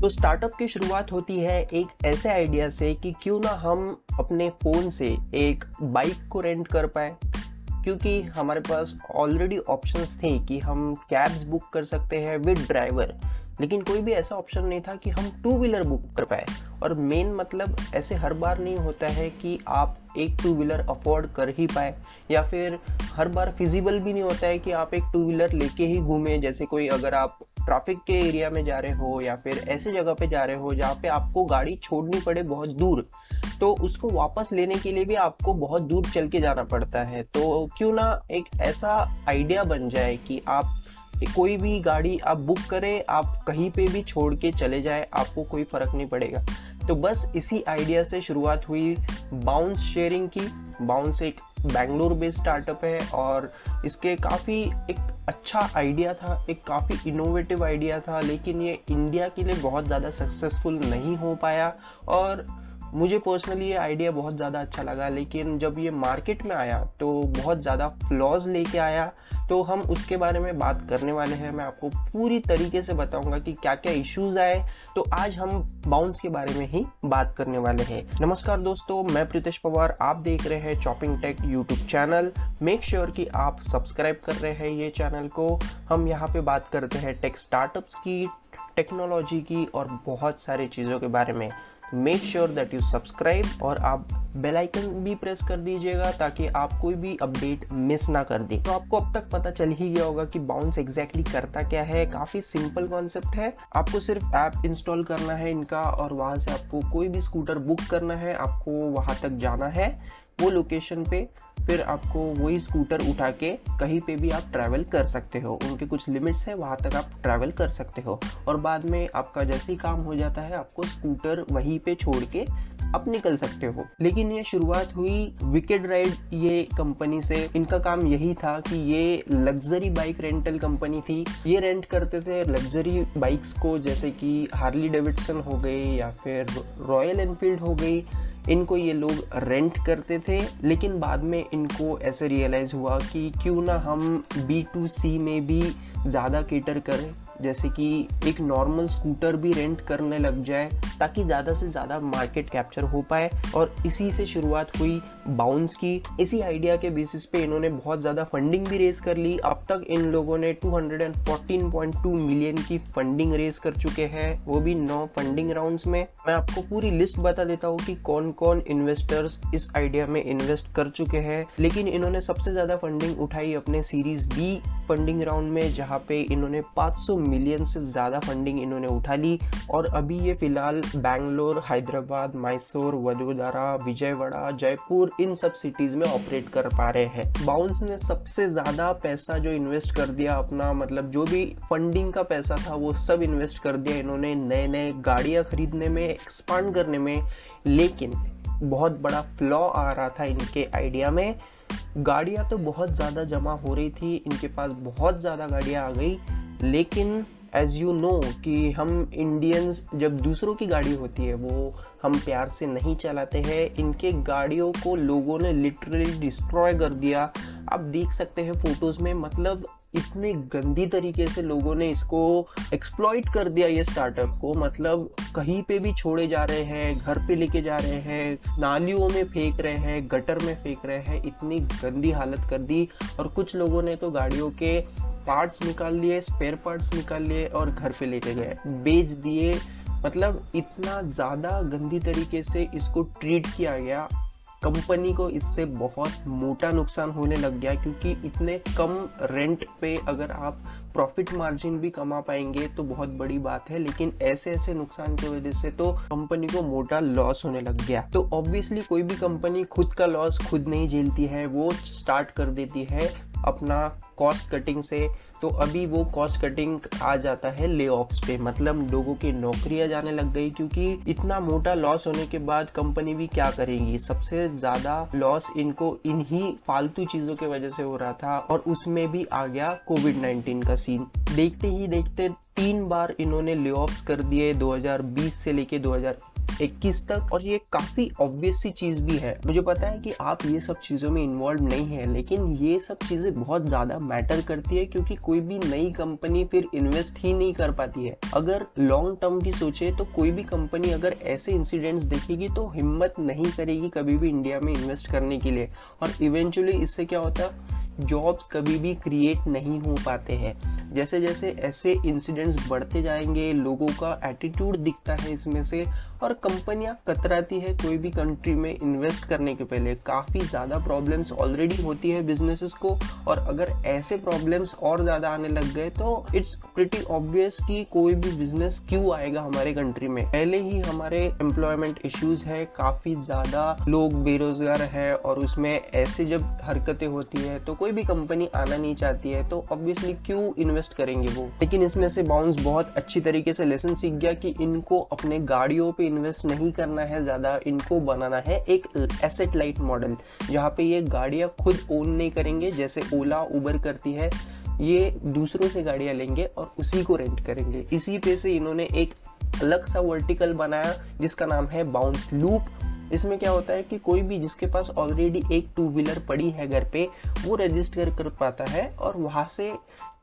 तो स्टार्टअप की शुरुआत होती है एक ऐसे आइडिया से कि क्यों ना हम अपने फ़ोन से एक बाइक को रेंट कर पाए, क्योंकि हमारे पास ऑलरेडी ऑप्शंस थे कि हम कैब्स बुक कर सकते हैं विद ड्राइवर, लेकिन कोई भी ऐसा ऑप्शन नहीं था कि हम टू व्हीलर बुक कर पाए। और मेन मतलब ऐसे हर बार नहीं होता है कि आप एक टू व्हीलर अफोर्ड कर ही पाए, या फिर हर बार फिजिबल भी नहीं होता है कि आप एक टू व्हीलर लेके ही घूमें। जैसे कोई अगर आप ट्रैफिक के एरिया में जा रहे हो या फिर ऐसे जगह पे जा रहे हो जहाँ पे आपको गाड़ी छोड़नी पड़े बहुत दूर, तो उसको वापस लेने के लिए भी आपको बहुत दूर चल के जाना पड़ता है। तो क्यों ना एक ऐसा आइडिया बन जाए कि आप कोई भी गाड़ी आप बुक करें, आप कहीं पे भी छोड़ के चले जाए, आपको कोई फ़र्क नहीं पड़ेगा। तो बस इसी आइडिया से शुरुआत हुई बाउंस शेयरिंग की। बाउंस एक बेंगलोर बेस्ड स्टार्टअप है और इसके काफ़ी एक अच्छा आइडिया था, एक काफ़ी इनोवेटिव आइडिया था, लेकिन ये इंडिया के लिए बहुत ज़्यादा सक्सेसफुल नहीं हो पाया। और मुझे पर्सनली ये आइडिया बहुत ज़्यादा अच्छा लगा, लेकिन जब ये मार्केट में आया तो बहुत ज़्यादा फ्लॉज लेके आया। तो हम उसके बारे में बात करने वाले हैं, मैं आपको पूरी तरीके से बताऊंगा कि क्या क्या इश्यूज़ आए। तो आज हम बाउंस के बारे में ही बात करने वाले हैं। नमस्कार दोस्तों, मैं प्रीतेश पवार, आप देख रहे हैं shopping tech YouTube channel. Make sure कि आप सब्सक्राइब कर रहे हैं ये चैनल को। हम यहाँ पर बात करते हैं टेक स्टार्टअप्स की, टेक्नोलॉजी की और बहुत सारी चीज़ों के बारे में। Make sure that you subscribe और आप बेल आइकन भी प्रेस कर दीजिएगा ताकि आप कोई भी अपडेट मिस ना कर दें। तो आपको अब तक पता चल ही गया होगा कि बाउंस एग्जैक्टली करता क्या है। काफ़ी सिंपल कॉन्सेप्ट है, आपको सिर्फ ऐप इंस्टॉल करना है इनका और वहाँ से आपको कोई भी स्कूटर बुक करना है, आपको वहाँ तक जाना है वो लोकेशन पे, फिर आपको वही स्कूटर उठा के कहीं पे भी आप ट्रैवल कर सकते हो। उनके कुछ लिमिट्स हैं, वहाँ तक आप ट्रैवल कर सकते हो और बाद में आपका जैसे ही काम हो जाता है आपको स्कूटर वहीं पे छोड़ के आप निकल सकते हो। लेकिन ये शुरुआत हुई विकेड राइड ये कंपनी से। इनका काम यही था कि ये लग्जरी बाइक रेंटल कंपनी थी। ये रेंट करते थे लग्जरी बाइक्स को, जैसे कि हार्ली डेविडसन हो गई या फिर रॉयल एनफील्ड हो गई। इनको ये लोग रेंट करते थे, लेकिन बाद में इनको ऐसे रियलाइज़ हुआ कि क्यों ना हम B2C में भी ज़्यादा केटर करें, जैसे कि एक नॉर्मल स्कूटर भी रेंट करने लग जाए ताकि ज़्यादा से ज़्यादा मार्केट कैप्चर हो पाए। और इसी से शुरुआत हुई बाउंस की। इसी आइडिया के बेसिस पे इन्होंने बहुत ज़्यादा फंडिंग भी रेज़ कर ली। अब तक इन लोगों ने 214.2 मिलियन की फंडिंग रेज़ कर चुके हैं, वो भी 9 फंडिंग राउंड्स में। मैं आपको पूरी लिस्ट बता देता हूँ कि कौन कौन इन्वेस्टर्स इस आइडिया में इन्वेस्ट कर चुके हैं। लेकिन इन्होंने सबसे ज़्यादा फंडिंग उठाई अपने सीरीज़ बी फंडिंग राउंड में, जहाँ पे इन्होंने 500 मिलियन से ज़्यादा फंडिंग इन्होंने उठा ली। और अभी ये फ़िलहाल बैंगलोर, हैदराबाद, मैसूर, वडोदरा, विजयवाड़ा, जयपुर, इन सब सिटीज़ में ऑपरेट कर पा रहे हैं। बाउंस ने सबसे ज़्यादा पैसा जो इन्वेस्ट कर दिया अपना, मतलब जो भी फंडिंग का पैसा था वो सब इन्वेस्ट कर दिया इन्होंने नए नए गाड़ियाँ खरीदने में, एक्सपांड करने में। लेकिन बहुत बड़ा फ्लॉ आ रहा था इनके आइडिया में। गाड़ियाँ तो बहुत ज़्यादा जमा हो रही थी, इनके पास बहुत ज़्यादा गाड़ियाँ आ गई, लेकिन एज़ यू नो कि हम इंडियंस जब दूसरों की गाड़ी होती है वो हम प्यार से नहीं चलाते हैं। इनके गाड़ियों को लोगों ने लिटरली डिस्ट्रॉय कर दिया, आप देख सकते हैं फ़ोटोज़ में। मतलब इतने गंदी तरीके से लोगों ने इसको एक्सप्लॉइट कर दिया ये स्टार्टअप को। मतलब कहीं पे भी छोड़े जा रहे हैं, घर पे लेके जा रहे हैं, नालियों में फेंक रहे हैं, गटर में फेंक रहे हैं, इतनी गंदी हालत कर दी। और कुछ लोगों ने तो गाड़ियों के पार्ट्स निकाल लिए, स्पेयर पार्ट्स निकाल लिए और घर पे लेके गए, बेच दिए। मतलब इतना ज़्यादा गंदी तरीके से इसको ट्रीट किया गया। कंपनी को इससे बहुत मोटा नुकसान होने लग गया, क्योंकि इतने कम रेंट पे अगर आप प्रॉफिट मार्जिन भी कमा पाएंगे तो बहुत बड़ी बात है, लेकिन ऐसे ऐसे नुकसान की वजह से तो कंपनी को मोटा लॉस होने लग गया। तो ऑब्वियसली कोई भी कंपनी खुद का लॉस खुद नहीं झेलती है, वो स्टार्ट कर देती है अपना कॉस्ट कटिंग से। तो अभी वो कॉस्ट कटिंग आ जाता है ले ऑफ्स पे, मतलब लोगों की नौकरियां जाने लग गई, क्योंकि इतना मोटा लॉस होने के बाद कंपनी भी क्या करेगी। सबसे ज़्यादा लॉस इनको इन्हीं फालतू चीज़ों के वजह से हो रहा था। और उसमें भी आ गया कोविड-19 का सीन। देखते ही देखते 3 बार इन्होंने ले ऑफ्स कर दिए 2020 से लेके 2021 2021 तक। और ये काफ़ी ऑब्वियस सी चीज़ भी है, मुझे पता है कि आप ये सब चीज़ों में इन्वॉल्व नहीं है, लेकिन ये सब चीज़ें बहुत ज़्यादा मैटर करती है क्योंकि कोई भी नई कंपनी फिर इन्वेस्ट ही नहीं कर पाती है। अगर लॉन्ग टर्म की सोचे तो कोई भी कंपनी अगर ऐसे इंसिडेंट्स देखेगी तो हिम्मत नहीं करेगी कभी भी इंडिया में इन्वेस्ट करने के लिए, और इवेंचुअली इससे क्या होता है, जॉब्स कभी भी क्रिएट नहीं हो पाते हैं। जैसे जैसे ऐसे इंसिडेंट्स बढ़ते जाएंगे, लोगों का एटीट्यूड दिखता है इसमें से, और कंपनियां कतराती है कोई भी कंट्री में इन्वेस्ट करने के पहले। काफ़ी ज़्यादा प्रॉब्लम्स ऑलरेडी होती है बिजनेसेस को, और अगर ऐसे प्रॉब्लम्स और ज़्यादा आने लग गए तो इट्स प्रिटी ऑब्वियस कि कोई भी बिजनेस क्यों आएगा हमारे कंट्री में। पहले ही हमारे एम्प्लॉयमेंट इश्यूज़ है, काफ़ी ज़्यादा लोग बेरोजगार है, और उसमें ऐसे जब हरकतें होती है तो कोई भी कंपनी आना नहीं चाहती है, तो ऑब्वियसली क्यों इन्वेस्ट करेंगे वो। लेकिन इसमें से बाउंस बहुत अच्छी तरीके से लेसन सीख गया कि इनको अपने गाड़ियों पे इन्वेस्ट नहीं करना है ज़्यादा, इनको बनाना है एक एसेट लाइट मॉडल जहाँ पे ये गाड़ियाँ खुद ओन नहीं करेंगे, जैसे ओला उबर करती है, ये दूसरों से गाड़ियाँ लेंगे और उसी को रेंट करेंगे। इसी पे से इन्होंने एक अलग सा वर्टिकल बनाया जिसका नाम है बाउंस लूप। इसमें क्या होता है कि कोई भी जिसके पास ऑलरेडी एक टू व्हीलर पड़ी है घर पे, वो रजिस्टर कर पाता है, और वहाँ से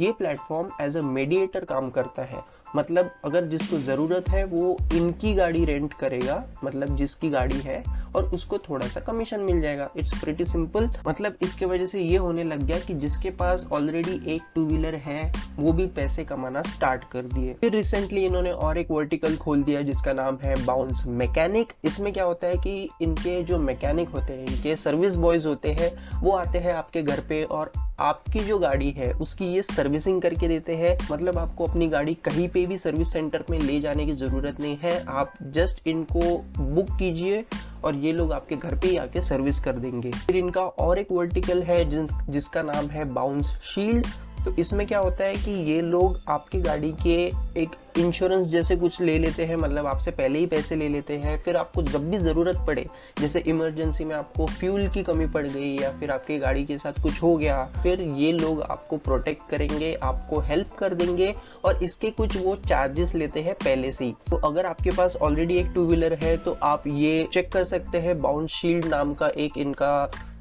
ये प्लेटफॉर्म एज अ मीडिएटर काम करता है। मतलब अगर जिसको ज़रूरत है वो इनकी गाड़ी रेंट करेगा, मतलब जिसकी गाड़ी है, और उसको थोड़ा सा कमीशन मिल जाएगा। It's pretty simple. मतलब इसके वजह से ये होने लग गया कि जिसके पास ऑलरेडी एक टू व्हीलर है वो भी पैसे कमाना स्टार्ट कर दिए। फिर रिसेंटली इन्होंने और एक वर्टिकल खोल दिया जिसका नाम है बाउंस मैकेनिक। इसमें क्या होता है कि इनके जो मैकेनिक होते हैं, इनके सर्विस बॉयज होते हैं, वो आते हैं आपके घर पे और आपकी जो गाड़ी है उसकी ये सर्विसिंग करके देते हैं। मतलब आपको अपनी गाड़ी कहीं पे भी सर्विस सेंटर में ले जाने की ज़रूरत नहीं है, आप जस्ट इनको बुक कीजिए और ये लोग आपके घर पे ही आके सर्विस कर देंगे। फिर इनका और एक वर्टिकल है जिसका नाम है बाउंस शील्ड। तो इसमें क्या होता है कि ये लोग आपकी गाड़ी के एक इंश्योरेंस जैसे कुछ ले लेते हैं, मतलब आपसे पहले ही पैसे ले लेते हैं, फिर आपको जब भी ज़रूरत पड़े, जैसे इमरजेंसी में आपको फ्यूल की कमी पड़ गई या फिर आपकी गाड़ी के साथ कुछ हो गया, फिर ये लोग आपको प्रोटेक्ट करेंगे, आपको हेल्प कर देंगे, और इसके कुछ वो चार्जेस लेते हैं पहले से ही। तो अगर आपके पास ऑलरेडी एक टू व्हीलर है तो आप ये चेक कर सकते हैं। बाउंस शील्ड नाम का एक इनका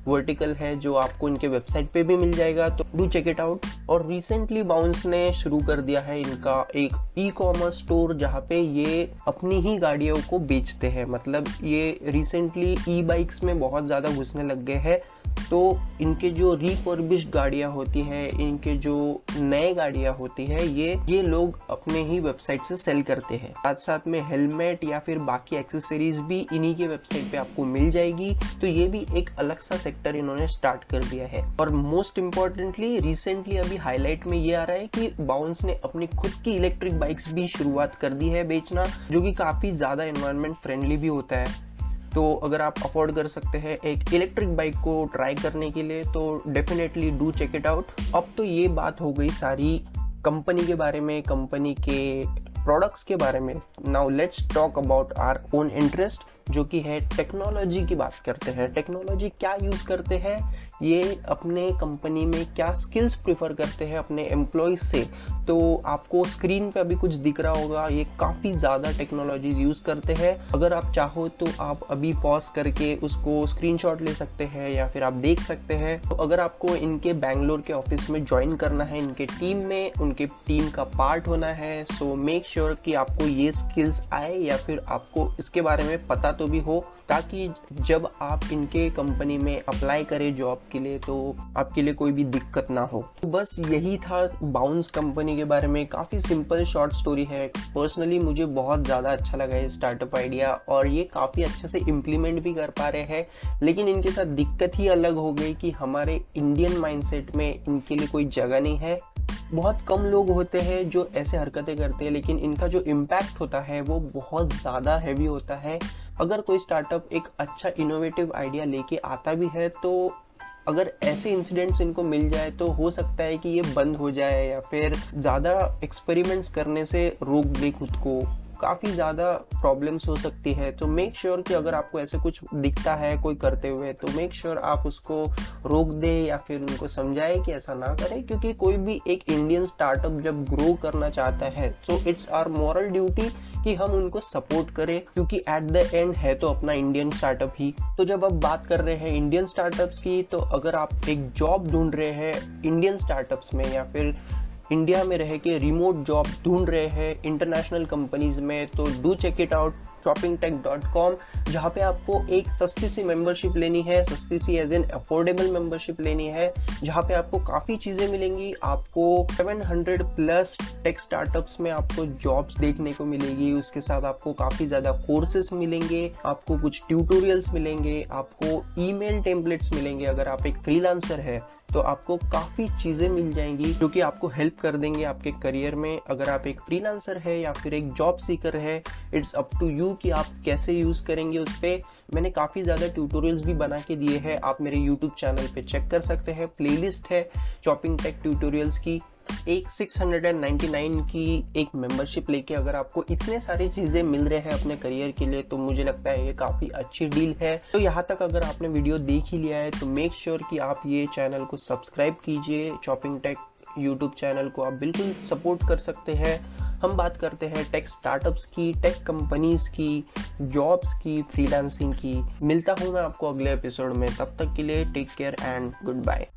वर्टिकल है जो आपको इनके वेबसाइट पे भी मिल जाएगा, तो डू चेक इट आउट। और रिसेंटली बाउंस ने शुरू कर दिया है इनका एक ई-कॉमर्स स्टोर जहाँ पे ये अपनी ही गाड़ियों को बेचते हैं। मतलब ये रिसेंटली ई बाइक्स में बहुत ज़्यादा घुसने लग गए हैं, तो इनके जो रिफर्बिश्ड गाड़ियाँ होती हैं, इनके जो नए गाड़ियाँ होती हैं, ये लोग अपने ही वेबसाइट से सेल करते हैं। साथ साथ में हेलमेट या फिर बाकी एक्सेसरीज भी इन्हीं के वेबसाइट पे आपको मिल जाएगी। तो ये भी एक अलग सा सेक्टर इन्होंने स्टार्ट कर दिया है। और मोस्ट इम्पॉर्टेंटली रिसेंटली अभी हाईलाइट में ये आ रहा है कि बाउंस ने अपनी खुद की इलेक्ट्रिक बाइक्स भी शुरुआत कर दी है बेचना, जो कि काफ़ी ज़्यादा एनवायरमेंट फ्रेंडली भी होता है। तो अगर आप अफोर्ड कर सकते हैं एक इलेक्ट्रिक बाइक को ट्राई करने के लिए तो definitely do check it out. अब तो ये बात हो गई सारी कंपनी के बारे में, कंपनी के प्रोडक्ट्स के बारे में। Now let's talk about our own interest जो कि है टेक्नोलॉजी की बात करते हैं। टेक्नोलॉजी क्या यूज़ करते हैं, ये अपने कंपनी में क्या स्किल्स प्रिफर करते हैं अपने एम्प्लॉयज से। तो आपको स्क्रीन पे अभी कुछ दिख रहा होगा, ये काफ़ी ज़्यादा टेक्नोलॉजीज यूज़ करते हैं। अगर आप चाहो तो आप अभी पॉज करके उसको स्क्रीनशॉट ले सकते हैं या फिर आप देख सकते हैं। तो अगर आपको इनके बैंगलोर के ऑफिस में ज्वाइन करना है, इनके टीम में, उनके टीम का पार्ट होना है, सो मेक श्योर कि आपको ये स्किल्स आए या फिर आपको इसके बारे में पता तो भी हो, ताकि जब आप इनके कंपनी में अप्लाई करें जॉब के लिए तो आपके लिए कोई भी दिक्कत ना हो। तो बस यही था बाउंस कंपनी के बारे में। काफ़ी सिंपल शॉर्ट स्टोरी है। पर्सनली मुझे बहुत ज़्यादा अच्छा लगा ये स्टार्टअप आइडिया, और ये काफ़ी अच्छे से इम्प्लीमेंट भी कर पा रहे हैं। लेकिन इनके साथ दिक्कत ही अलग हो गई कि हमारे इंडियन माइंडसेट में इनके लिए कोई जगह नहीं है। बहुत कम लोग होते हैं जो ऐसे हरकतें करते हैं, लेकिन इनका जो इम्पैक्ट होता है वो बहुत ज़्यादा हैवी होता है। अगर कोई स्टार्टअप एक अच्छा इनोवेटिव आइडिया लेके आता भी है तो अगर ऐसे इंसिडेंट्स इनको मिल जाए तो हो सकता है कि ये बंद हो जाए या फिर ज़्यादा एक्सपेरिमेंट्स करने से रोक दे खुद को। काफ़ी ज़्यादा प्रॉब्लम्स हो सकती है। तो मेक श्योर कि अगर आपको ऐसे कुछ दिखता है कोई करते हुए, तो मेक श्योर आप उसको रोक दें या फिर उनको समझाएं कि ऐसा ना करें, क्योंकि कोई भी एक इंडियन स्टार्टअप जब ग्रो करना चाहता है तो इट्स आवर मॉरल ड्यूटी कि हम उनको सपोर्ट करें, क्योंकि एट द एंड है तो अपना इंडियन स्टार्टअप ही। तो जब आप बात कर रहे हैं इंडियन स्टार्टअप्स की, तो अगर आप एक जॉब ढूंढ रहे हैं इंडियन स्टार्टअप्स में या फिर इंडिया में रह के रिमोट जॉब ढूंढ रहे हैं इंटरनेशनल कंपनीज में, तो do check it out shoppingtech.com, जहाँ पे आपको एक सस्ती सी मेंबरशिप लेनी है, सस्ती सी एज एन अफोर्डेबल मेंबरशिप लेनी है, जहाँ पे आपको काफ़ी चीज़ें मिलेंगी। आपको 700 प्लस टेक स्टार्टअप्स में आपको जॉब्स देखने को मिलेगी, उसके साथ आपको काफ़ी ज़्यादा कोर्सेस मिलेंगे, आपको कुछ ट्यूटोरियल्स मिलेंगे, आपको ईमेल टेम्पलेट्स मिलेंगे। अगर आप एक फ्रीलांसर है तो आपको काफ़ी चीज़ें मिल जाएंगी जो कि आपको हेल्प कर देंगे आपके करियर में। अगर आप एक फ्रीलांसर है या फिर एक जॉब सीकर है, इट्स अप टू यू कि आप कैसे यूज़ करेंगे उस पर। मैंने काफ़ी ज़्यादा ट्यूटोरियल्स भी बना के दिए हैं, आप मेरे YouTube चैनल पे चेक कर सकते हैं। प्लेलिस्ट है ShoppingTech ट्यूटोरियल्स की, एक 699 की एक मेंबरशिप लेके अगर आपको इतने सारी चीज़ें मिल रहे हैं अपने करियर के लिए, तो मुझे लगता है ये काफ़ी अच्छी डील है। तो यहाँ तक अगर आपने वीडियो देख ही लिया है तो मेक श्योर कि आप ये चैनल को सब्सक्राइब कीजिए। ShoppingTech YouTube चैनल को आप बिल्कुल सपोर्ट कर सकते हैं। हम बात करते हैं टेक स्टार्टअप्स की, टेक कंपनीज की, जॉब्स की, फ्रीलांसिंग की। मिलता हूँ मैं आपको अगले एपिसोड में, तब तक के लिए take care and good bye.